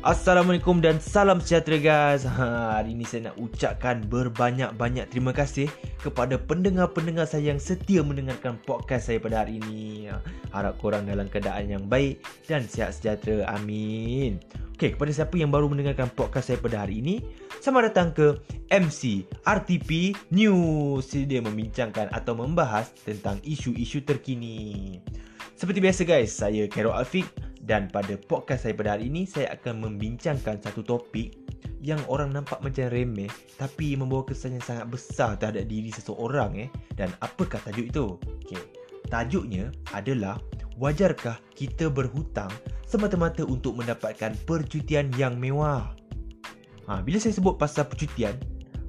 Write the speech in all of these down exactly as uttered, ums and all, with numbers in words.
Assalamualaikum dan salam sejahtera guys. Ha, hari ini saya nak ucapkan berbanyak-banyak terima kasih kepada pendengar-pendengar saya yang setia mendengarkan podcast saya pada hari ini. Harap korang dalam keadaan yang baik dan sihat sejahtera. Amin. Okey, kepada siapa yang baru mendengarkan podcast saya pada hari ini, selamat datang ke Emcee R T P News. Dia membincangkan atau membahas tentang isu-isu terkini. Seperti biasa guys, saya Carol Alfieq. Dan pada podcast saya pada hari ini, saya akan membincangkan satu topik yang orang nampak macam remeh tapi membawa kesan yang sangat besar terhadap diri seseorang. eh. Dan apakah tajuk itu? Okay. Tajuknya adalah, wajarkah kita berhutang semata-mata untuk mendapatkan percutian yang mewah? Ha, bila saya sebut pasal percutian,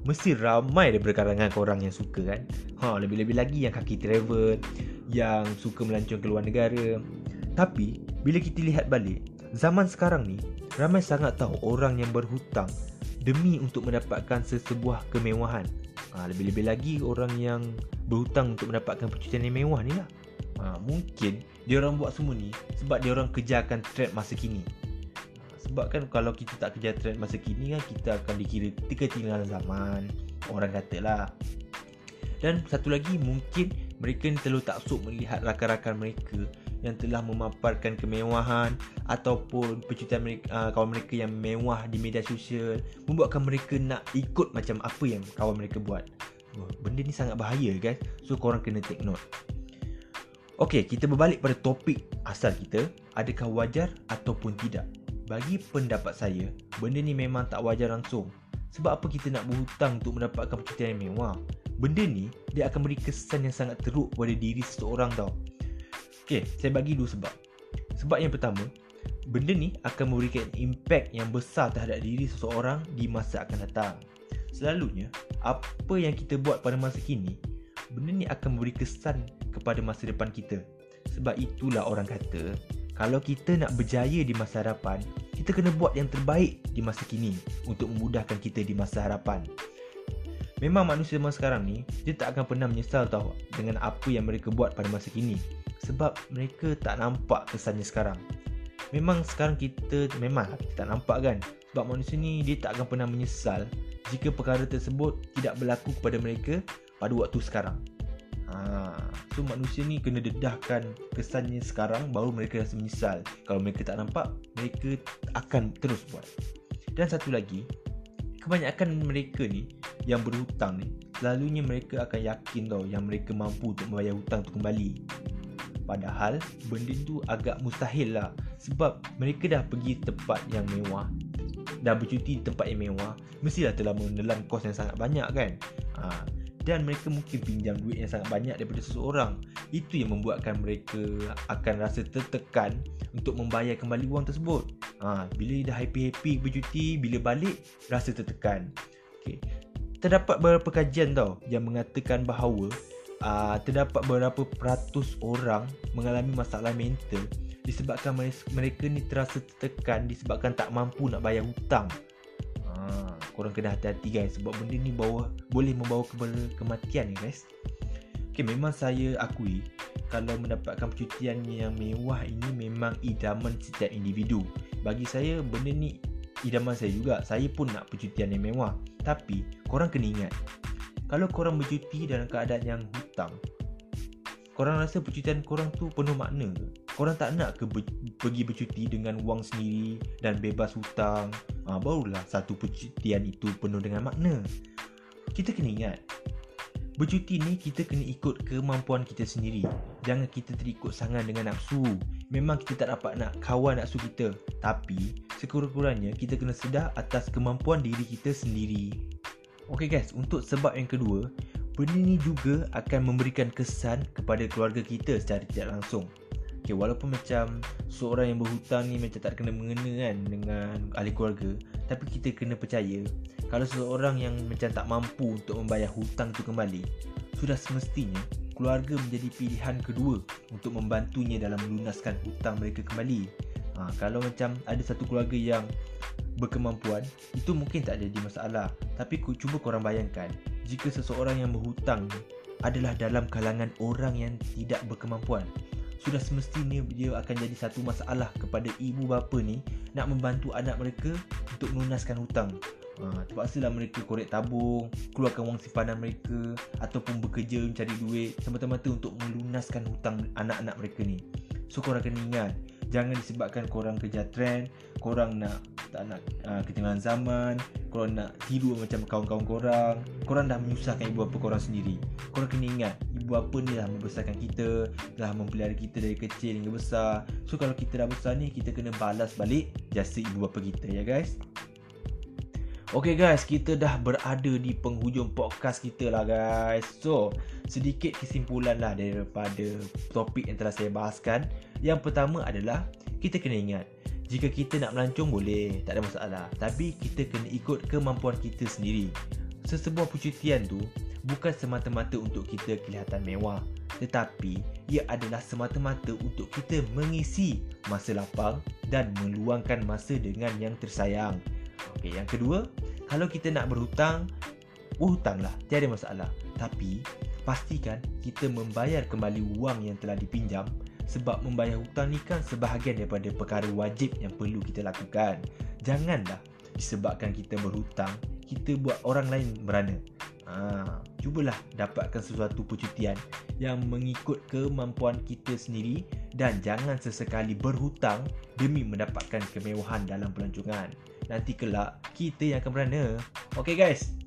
mesti ramai daripada kalangan korang yang suka kan? Ha, lebih-lebih lagi yang kaki travel, yang suka melancong ke luar negara. Tapi bila kita lihat balik, zaman sekarang ni, ramai sangat tahu orang yang berhutang demi untuk mendapatkan sesebuah kemewahan. Ha, lebih-lebih lagi orang yang berhutang untuk mendapatkan percutian yang mewah ni lah. Ha, mungkin diorang buat semua ni sebab diorang kejarkan trend masa kini. Sebab kan kalau kita tak kejar trend masa kini kan, kita akan dikira ketinggalan zaman, orang katalah. Dan satu lagi, mungkin mereka ni terlalu taksub melihat rakan-rakan mereka yang telah memaparkan kemewahan ataupun percutian mereka, uh, kawan mereka yang mewah di media sosial, membuatkan mereka nak ikut macam apa yang kawan mereka buat. Oh, benda ni sangat bahaya guys. So korang kena take note. Okey, kita berbalik pada topik asal kita. Adakah wajar ataupun tidak? Bagi pendapat saya, benda ni memang tak wajar langsung. Sebab apa kita nak berhutang untuk mendapatkan percutian yang mewah? Benda ni dia akan beri kesan yang sangat teruk pada diri seseorang tau. Okay, saya bagi dua sebab. Sebab yang pertama, benda ni akan memberikan impak yang besar terhadap diri seseorang di masa akan datang. Selalunya, apa yang kita buat pada masa kini, benda ni akan memberi kesan kepada masa depan kita. Sebab itulah orang kata, kalau kita nak berjaya di masa hadapan, kita kena buat yang terbaik di masa kini untuk memudahkan kita di masa hadapan. Memang manusia zaman sekarang ni, dia tak akan pernah menyesal tau dengan apa yang mereka buat pada masa kini. Sebab mereka tak nampak kesannya sekarang. Memang sekarang kita Memang kita tak nampak kan. Sebab manusia ni dia tak akan pernah menyesal jika perkara tersebut tidak berlaku kepada mereka pada waktu sekarang. ha, So manusia ni kena dedahkan kesannya sekarang, baru mereka rasa menyesal. Kalau mereka tak nampak, mereka akan terus buat. Dan satu lagi, kebanyakan mereka ni yang berhutang ni, selalunya mereka akan yakin tau yang mereka mampu untuk membayar hutang tu kembali. Padahal benda tu agak mustahil lah. Sebab mereka dah pergi tempat yang mewah, dah bercuti di tempat yang mewah, mestilah telah menelan kos yang sangat banyak kan. ha, Dan mereka mungkin pinjam duit yang sangat banyak daripada seseorang. Itu yang membuatkan mereka akan rasa tertekan untuk membayar kembali wang tersebut. ha, Bila dah happy-happy bercuti, bila balik rasa tertekan. okay. Terdapat beberapa kajian tau yang mengatakan bahawa Uh, terdapat berapa peratus orang mengalami masalah mental disebabkan mereka ni terasa tertekan disebabkan tak mampu nak bayar hutang. ha, Korang kena hati-hati guys, sebab benda ni bawa, boleh membawa kepada kematian ni guys. Okay, memang saya akui kalau mendapatkan percutian yang mewah ini memang idaman setiap individu. Bagi saya benda ni idaman saya juga. Saya pun nak percutian yang mewah. Tapi korang kena ingat, kalau korang bercuti dalam keadaan yang hutang, korang rasa percutian korang tu penuh makna ke? Korang tak nak ke ber, pergi bercuti dengan wang sendiri dan bebas hutang? ha, Barulah satu percutian itu penuh dengan makna. Kita kena ingat, bercuti ni kita kena ikut kemampuan kita sendiri. Jangan kita terikut sangat dengan nafsu. Memang kita tak dapat nak kawal nafsu kita, tapi sekurang-kurangnya kita kena sedar atas kemampuan diri kita sendiri. Okey guys, untuk sebab yang kedua, benda ni juga akan memberikan kesan kepada keluarga kita secara tidak langsung. Okey, walaupun macam seorang yang berhutang ni macam tak kena mengena kan dengan ahli keluarga, tapi kita kena percaya kalau seseorang yang macam tak mampu untuk membayar hutang tu kembali, sudah semestinya keluarga menjadi pilihan kedua untuk membantunya dalam melunaskan hutang mereka kembali. Ha, kalau macam ada satu keluarga yang berkemampuan, itu mungkin tak jadi masalah. Tapi cuba korang bayangkan, jika seseorang yang berhutang adalah dalam kalangan orang yang tidak berkemampuan, sudah semestinya dia akan jadi satu masalah kepada ibu bapa ni nak membantu anak mereka untuk melunaskan hutang. Ha, terpaksalah mereka korek tabung, keluarkan wang simpanan mereka, ataupun bekerja mencari duit semata-mata untuk melunaskan hutang anak-anak mereka ni. So korang kena ingat, jangan disebabkan korang kerja trend, korang nak tak nak uh, ketinggalan zaman, korang nak tiru macam kawan-kawan korang, korang dah menyusahkan ibu bapa korang sendiri. Korang kena ingat, ibu bapa ni lah membesarkan kita, lah memelihara kita dari kecil hingga besar. So kalau kita dah besar ni, kita kena balas balik jasa ibu bapa kita, ya guys. Okay guys, kita dah berada di penghujung podcast kita lah guys. So, sedikit kesimpulan lah daripada topik yang telah saya bahaskan. Yang pertama adalah, kita kena ingat, jika kita nak melancong boleh, tak ada masalah. Tapi kita kena ikut kemampuan kita sendiri. Sesebuah percutian tu bukan semata-mata untuk kita kelihatan mewah, tetapi ia adalah semata-mata untuk kita mengisi masa lapang dan meluangkan masa dengan yang tersayang. Okay, yang kedua, kalau kita nak berhutang, berhutanglah, tiada masalah. Tapi pastikan kita membayar kembali wang yang telah dipinjam, sebab membayar hutang ni kan sebahagian daripada perkara wajib yang perlu kita lakukan. Janganlah disebabkan kita berhutang, kita buat orang lain merana. Ha, cubalah dapatkan sesuatu percutian yang mengikut kemampuan kita sendiri, dan jangan sesekali berhutang demi mendapatkan kemewahan dalam pelancongan. Nanti kelak kita yang akan berana. Okay guys,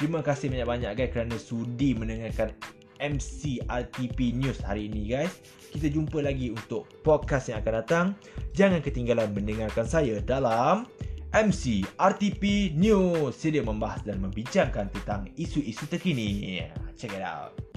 terima kasih banyak-banyak guys kerana sudi mendengarkan Emcee R T P News hari ini guys. Kita jumpa lagi untuk podcast yang akan datang. Jangan ketinggalan mendengarkan saya dalam Emcee R T P News, sedia membahas dan membincangkan tentang isu-isu terkini. Check it out.